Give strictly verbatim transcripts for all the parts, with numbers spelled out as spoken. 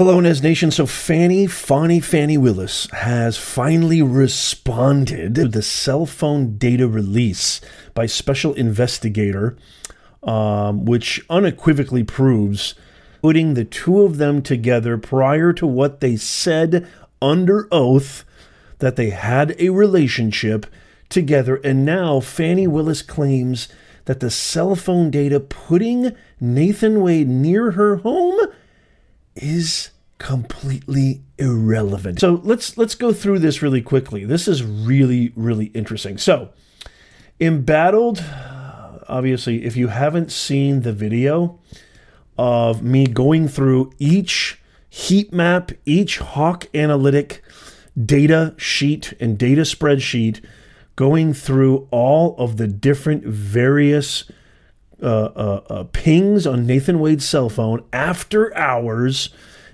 Hello, Nez Nation. So Fani, Fani, Fani Willis has finally responded to the cell phone data release by special investigator, um, which unequivocally proves putting the two of them together prior to what they said under oath that they had a relationship together. And now Fani Willis claims that the cell phone data putting Nathan Wade near her home is completely irrelevant. So let's let's go through this really quickly. This is really, really interesting. So, embattled, obviously, if you haven't seen the video of me going through each heat map, each Hawk Analytic data sheet and data spreadsheet, going through all of the different various Uh, uh, uh, pings on Nathan Wade's cell phone after hours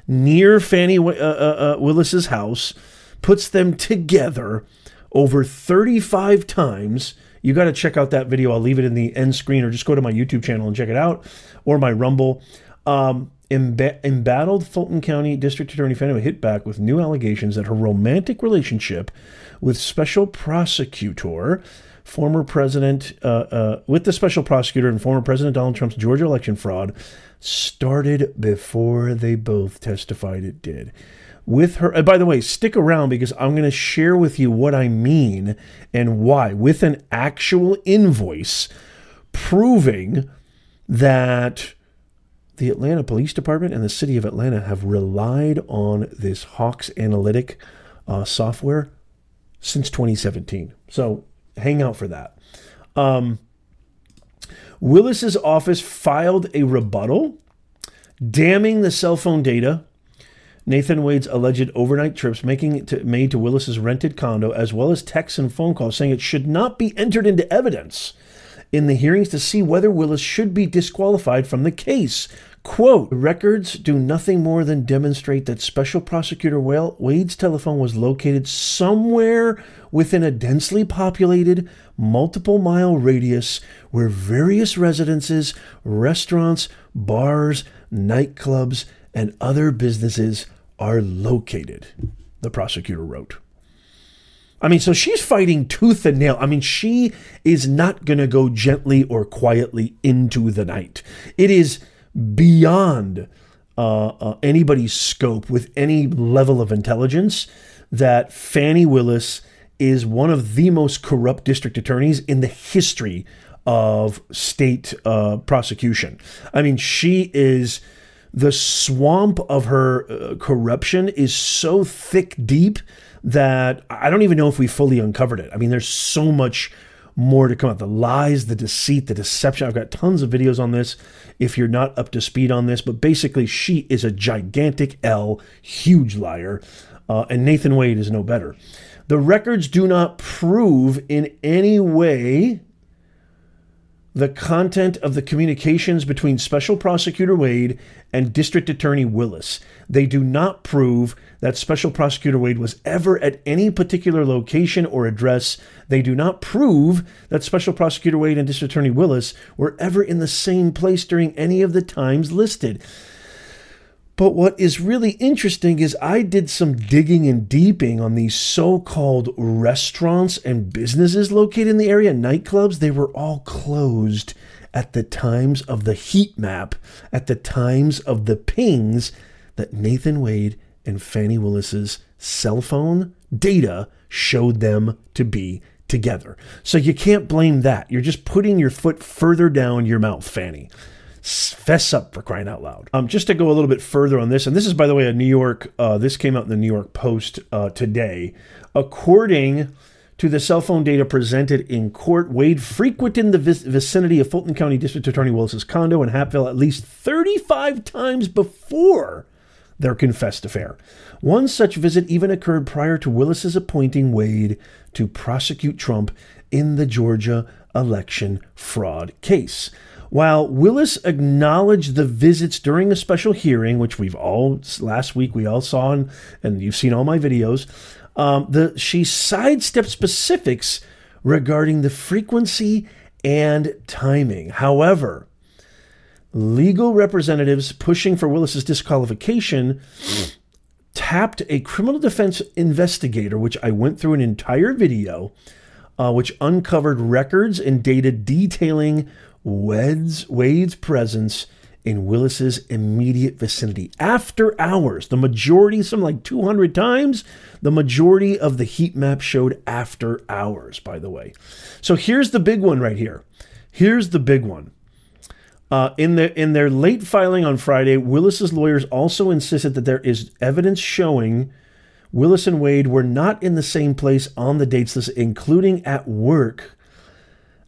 near Fani uh, uh, uh, Willis's house, puts them together over thirty-five times. You got to check out that video. I'll leave it in the end screen, or just go to my YouTube channel and check it out, or my Rumble. Um, emb- embattled Fulton County District Attorney Fani hit back with new allegations that her romantic relationship with special prosecutor Former president, uh, uh, with the special prosecutor and former President Donald Trump's Georgia election fraud started before they both testified it did. With her, uh, by the way, stick around because I'm going to share with you what I mean and why, with an actual invoice proving that the Atlanta Police Department and the city of Atlanta have relied on this Hawks Analytic uh, software since twenty seventeen. So, hang out for that. Um, Willis's office filed a rebuttal damning the cell phone data, Nathan Wade's alleged overnight trips making it to, made to Willis's rented condo, as well as texts and phone calls, saying it should not be entered into evidence in the hearings to see whether Willis should be disqualified from the case. Quote, records do nothing more than demonstrate that Special Prosecutor Wade's telephone was located somewhere within a densely populated, multiple-mile radius where various residences, restaurants, bars, nightclubs, and other businesses are located, the prosecutor wrote. I mean, so she's fighting tooth and nail. I mean, she is not going to go gently or quietly into the night. It is beyond uh, uh, anybody's scope with any level of intelligence that Fani Willis is one of the most corrupt district attorneys in the history of state uh, prosecution. I mean, she is, the swamp of her uh, corruption is so thick, deep, that I don't even know if we fully uncovered it. I mean, there's so much more to come out. The lies, the deceit, the deception. I've got tons of videos on this if you're not up to speed on this. But basically, she is a gigantic L, huge liar. Uh, and Nathan Wade is no better. The records do not prove in any way the content of the communications between Special Prosecutor Wade and District Attorney Willis. They do not prove that Special Prosecutor Wade was ever at any particular location or address. They do not prove that Special Prosecutor Wade and District Attorney Willis were ever in the same place during any of the times listed. But what is really interesting is I did some digging and deeping on these so-called restaurants and businesses located in the area, nightclubs. They were all closed at the times of the heat map, at the times of the pings that Nathan Wade and Fani Willis's cell phone data showed them to be together. So you can't blame that. You're just putting your foot further down your mouth, Fani. Fess up, for crying out loud. Um, just to go a little bit further on this, and this is, by the way, a New York, uh, this came out in the New York Post uh, today. According to the cell phone data presented in court, Wade frequented the vic- vicinity of Fulton County District Attorney Willis's condo in Hapville at least thirty-five times before their confessed affair. One such visit even occurred prior to Willis's appointing Wade to prosecute Trump in the Georgia election fraud case. While Willis acknowledged the visits during a special hearing, which we've all, last week we all saw, and, and you've seen all my videos, um, the, she sidestepped specifics regarding the frequency and timing. However, legal representatives pushing for Willis's disqualification tapped a criminal defense investigator, which I went through an entire video, uh, which uncovered records and data detailing Wade's, Wade's presence in Willis's immediate vicinity. After hours, the majority, some like two hundred times, the majority of the heat map showed after hours, by the way. So here's the big one right here. Here's the big one. Uh, in, the, in their late filing on Friday, Willis's lawyers also insisted that there is evidence showing Willis and Wade were not in the same place on the dates list, including at work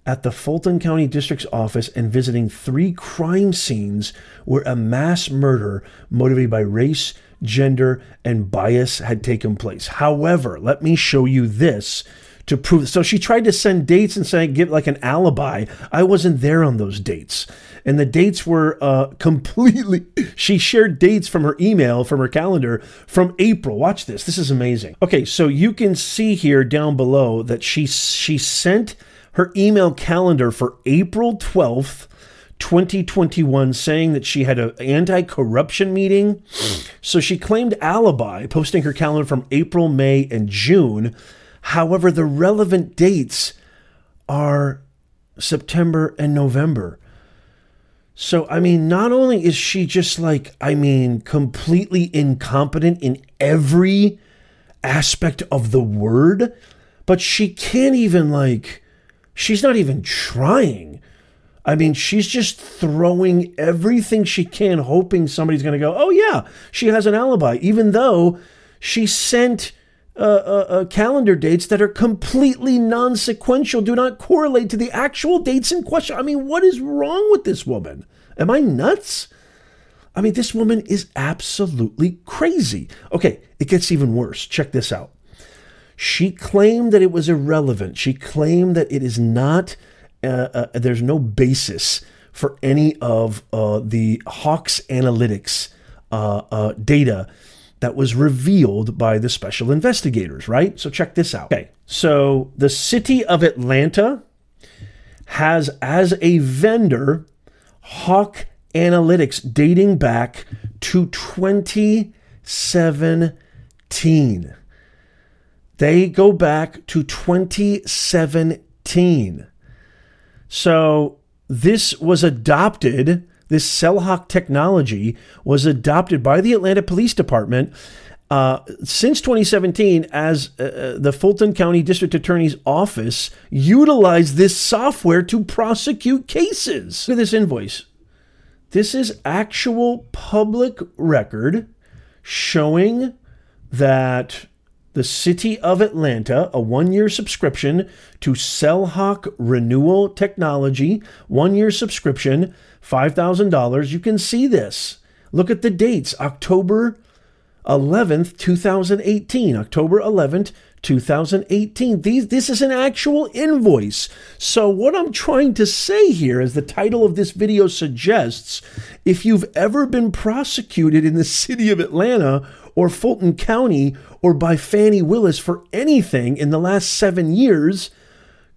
at the Fulton County District's office and visiting three crime scenes where a mass murder motivated by race, gender, and bias had taken place. However, let me show you this to prove. So she tried to send dates and saying, give like an alibi. I wasn't there on those dates. And the dates were uh, completely, she shared dates from her email, from her calendar, from April. Watch this. This is amazing. Okay, so you can see here down below that she she sent her email calendar for April twelfth, twenty twenty-one, saying that she had an anti-corruption meeting. So she claimed alibi, posting her calendar from April, May, and June. However, the relevant dates are September and November. So, I mean, not only is she just like, I mean, completely incompetent in every aspect of the word, but she can't even like... She's not even trying. I mean, she's just throwing everything she can, hoping somebody's going to go, oh, yeah, she has an alibi, even though she sent uh, uh, uh, calendar dates that are completely non-sequential, do not correlate to the actual dates in question. I mean, what is wrong with this woman? Am I nuts? I mean, this woman is absolutely crazy. Okay, it gets even worse. Check this out. She claimed that it was irrelevant. She claimed that it is not, uh, uh, there's no basis for any of uh, the Hawk's analytics uh, uh, data that was revealed by the special investigators, right? So check this out. Okay, so the city of Atlanta has as a vendor Hawk Analytics dating back to twenty seventeen. They go back to twenty seventeen. So this was adopted, this Cell Hawk technology was adopted by the Atlanta Police Department uh, since twenty seventeen as uh, the Fulton County District Attorney's Office utilized this software to prosecute cases. Look at this invoice. This is actual public record showing that the city of Atlanta, a one-year subscription to Cell Hawk Renewal Technology, one-year subscription, five thousand dollars. You can see this. Look at the dates, October eleventh, two thousand eighteen. October eleventh, two thousand eighteen. These, this is an actual invoice. So what I'm trying to say here, as the title of this video suggests, if you've ever been prosecuted in the city of Atlanta or Fulton County, or by Fani Willis for anything in the last seven years,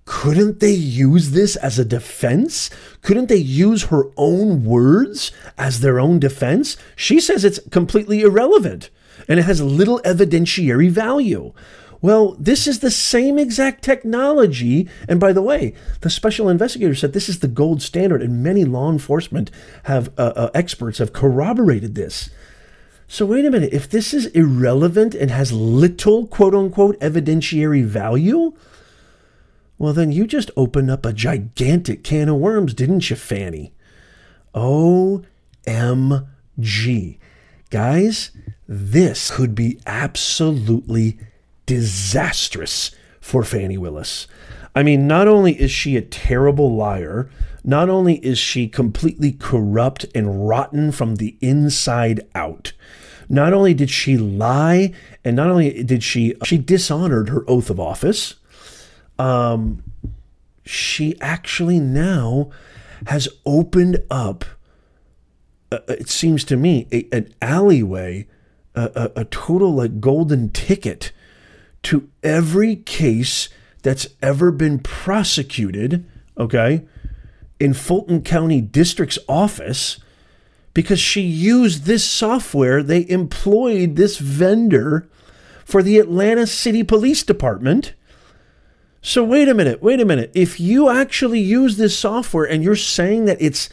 couldn't they use this as a defense? Couldn't they use her own words as their own defense? She says it's completely irrelevant, and it has little evidentiary value. Well, this is the same exact technology. And by the way, the special investigator said this is the gold standard, and many law enforcement have uh, uh, experts have corroborated this. So wait a minute, if this is irrelevant and has little, quote-unquote, evidentiary value, well, then you just opened up a gigantic can of worms, didn't you, Fani? O M G. Guys, this could be absolutely disastrous for Fani Willis. I mean, not only is she a terrible liar, not only is she completely corrupt and rotten from the inside out, not only did she lie, and not only did she, she dishonored her oath of office, um, she actually now has opened up, uh, it seems to me, a, an alleyway, a, a, a total like golden ticket to every case that's ever been prosecuted, okay, in Fulton County District's office because she used this software. They employed this vendor for the Atlanta City Police Department. So wait a minute, wait a minute. If you actually use this software and you're saying that it's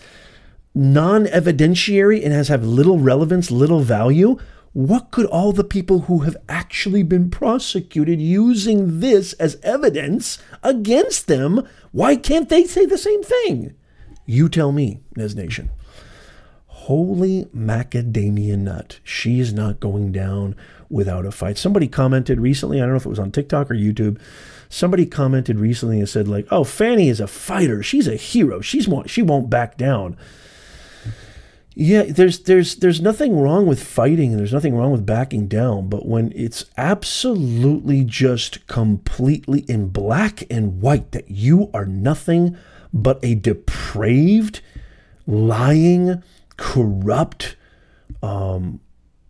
non-evidentiary and has have little relevance, little value, what could all the people who have actually been prosecuted using this as evidence against them, why can't they say the same thing? You tell me, Nez Nation. Holy macadamia nut. She is not going down without a fight. Somebody commented recently, I don't know if it was on TikTok or YouTube, somebody commented recently and said like, oh, Fani is a fighter. She's a hero. She's won't, she won't back down. Yeah, there's there's there's nothing wrong with fighting, and there's nothing wrong with backing down, but when it's absolutely just completely in black and white that you are nothing but a depraved, lying, corrupt um,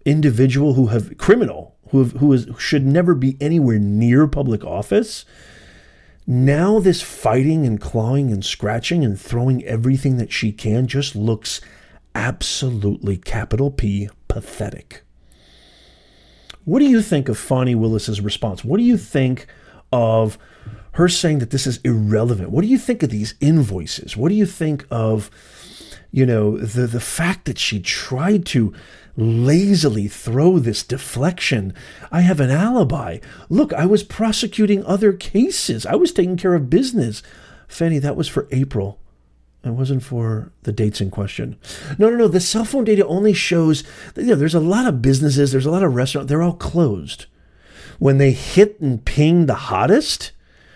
individual who have criminal who have, who is should never be anywhere near public office. Now this fighting and clawing and scratching and throwing everything that she can just looks absolutely, capital P, pathetic. What do you think of Fani Willis's response? What do you think of her saying that this is irrelevant? What do you think of these invoices? What do you think of, you know, the, the fact that she tried to lazily throw this deflection? I have an alibi. Look, I was prosecuting other cases. I was taking care of business. Fani, that was for April. It wasn't for the dates in question. No, no, no. The cell phone data only shows that, you know, there's a lot of businesses. There's a lot of restaurants. They're all closed. When they hit and pinged the hottest,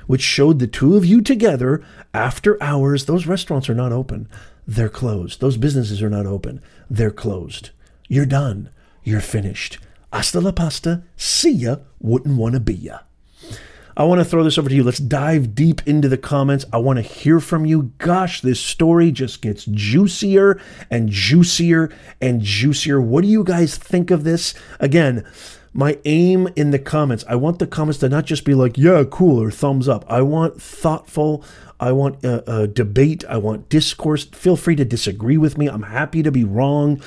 which showed the two of you together after hours, those restaurants are not open. They're closed. Those businesses are not open. They're closed. You're done. You're finished. Hasta la pasta. See ya. Wouldn't want to be ya. I want to throw this over to you. Let's dive deep into the comments. I want to hear from you. Gosh, this story just gets juicier and juicier and juicier. What do you guys think of this? Again, my aim in the comments, I want the comments to not just be like, yeah, cool, or thumbs up. I want thoughtful, I want uh, uh, debate, I want discourse. Feel free to disagree with me. I'm happy to be wrong.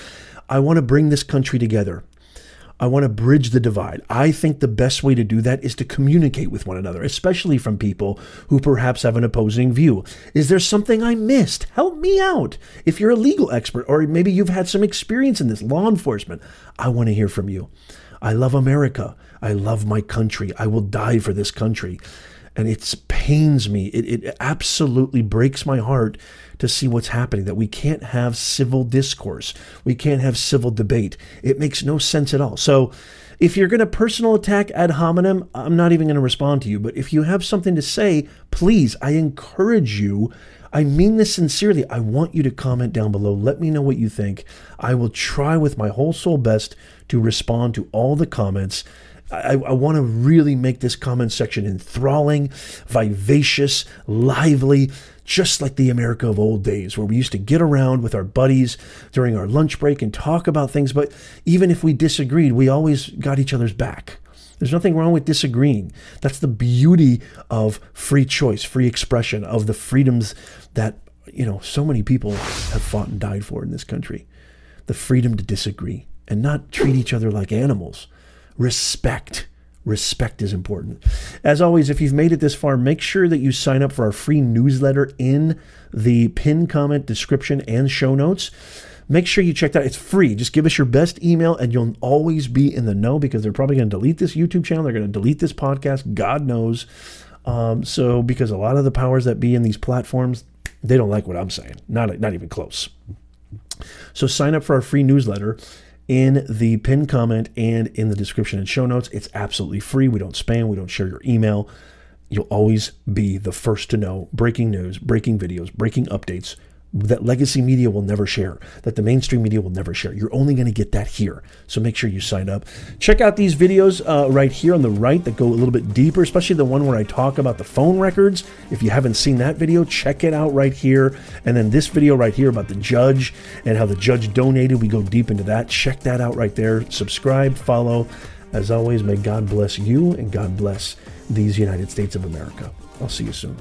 I want to bring this country together. I want to bridge the divide. I think the best way to do that is to communicate with one another, especially from people who perhaps have an opposing view. Is there something I missed? Help me out. If you're a legal expert, or maybe you've had some experience in this, law enforcement, I want to hear from you. I love America. I love my country. I will die for this country. And it pains me. It, it absolutely breaks my heart to see what's happening, that we can't have civil discourse. We can't have civil debate. It makes no sense at all. So if you're going to personal attack ad hominem, I'm not even going to respond to you. But if you have something to say, please, I encourage you. I mean this sincerely. I want you to comment down below. Let me know what you think. I will try with my whole soul best to respond to all the comments. I, I want to really make this comment section enthralling, vivacious, lively, just like the America of old days, where we used to get around with our buddies during our lunch break and talk about things. But even if we disagreed, we always got each other's back. There's nothing wrong with disagreeing. That's the beauty of free choice, free expression, of the freedoms that, you know, so many people have fought and died for in this country. The freedom to disagree and not treat each other like animals. Respect. Respect is important. As always, if you've made it this far, make sure that you sign up for our free newsletter in the pinned comment description and show notes. Make sure you check that out. It's free. Just give us your best email and you'll always be in the know, because they're probably going to delete this YouTube channel. They're going to delete this podcast. God knows. Um, so because a lot of the powers that be in these platforms, they don't like what I'm saying. Not, not even close. So sign up for our free newsletter in the pinned comment and in the description and show notes. It's absolutely free. We don't spam. We don't share your email. You'll always be the first to know breaking news, breaking videos, breaking updates that legacy media will never share, that the mainstream media will never share. You're only going to get that here. So make sure you sign up. Check out these videos uh, right here on the right that go a little bit deeper, especially the one where I talk about the phone records. If you haven't seen that video, check it out right here. And then this video right here about the judge and how the judge donated. We go deep into that. Check that out right there. Subscribe, follow. As always, may God bless you and God bless these United States of America. I'll see you soon.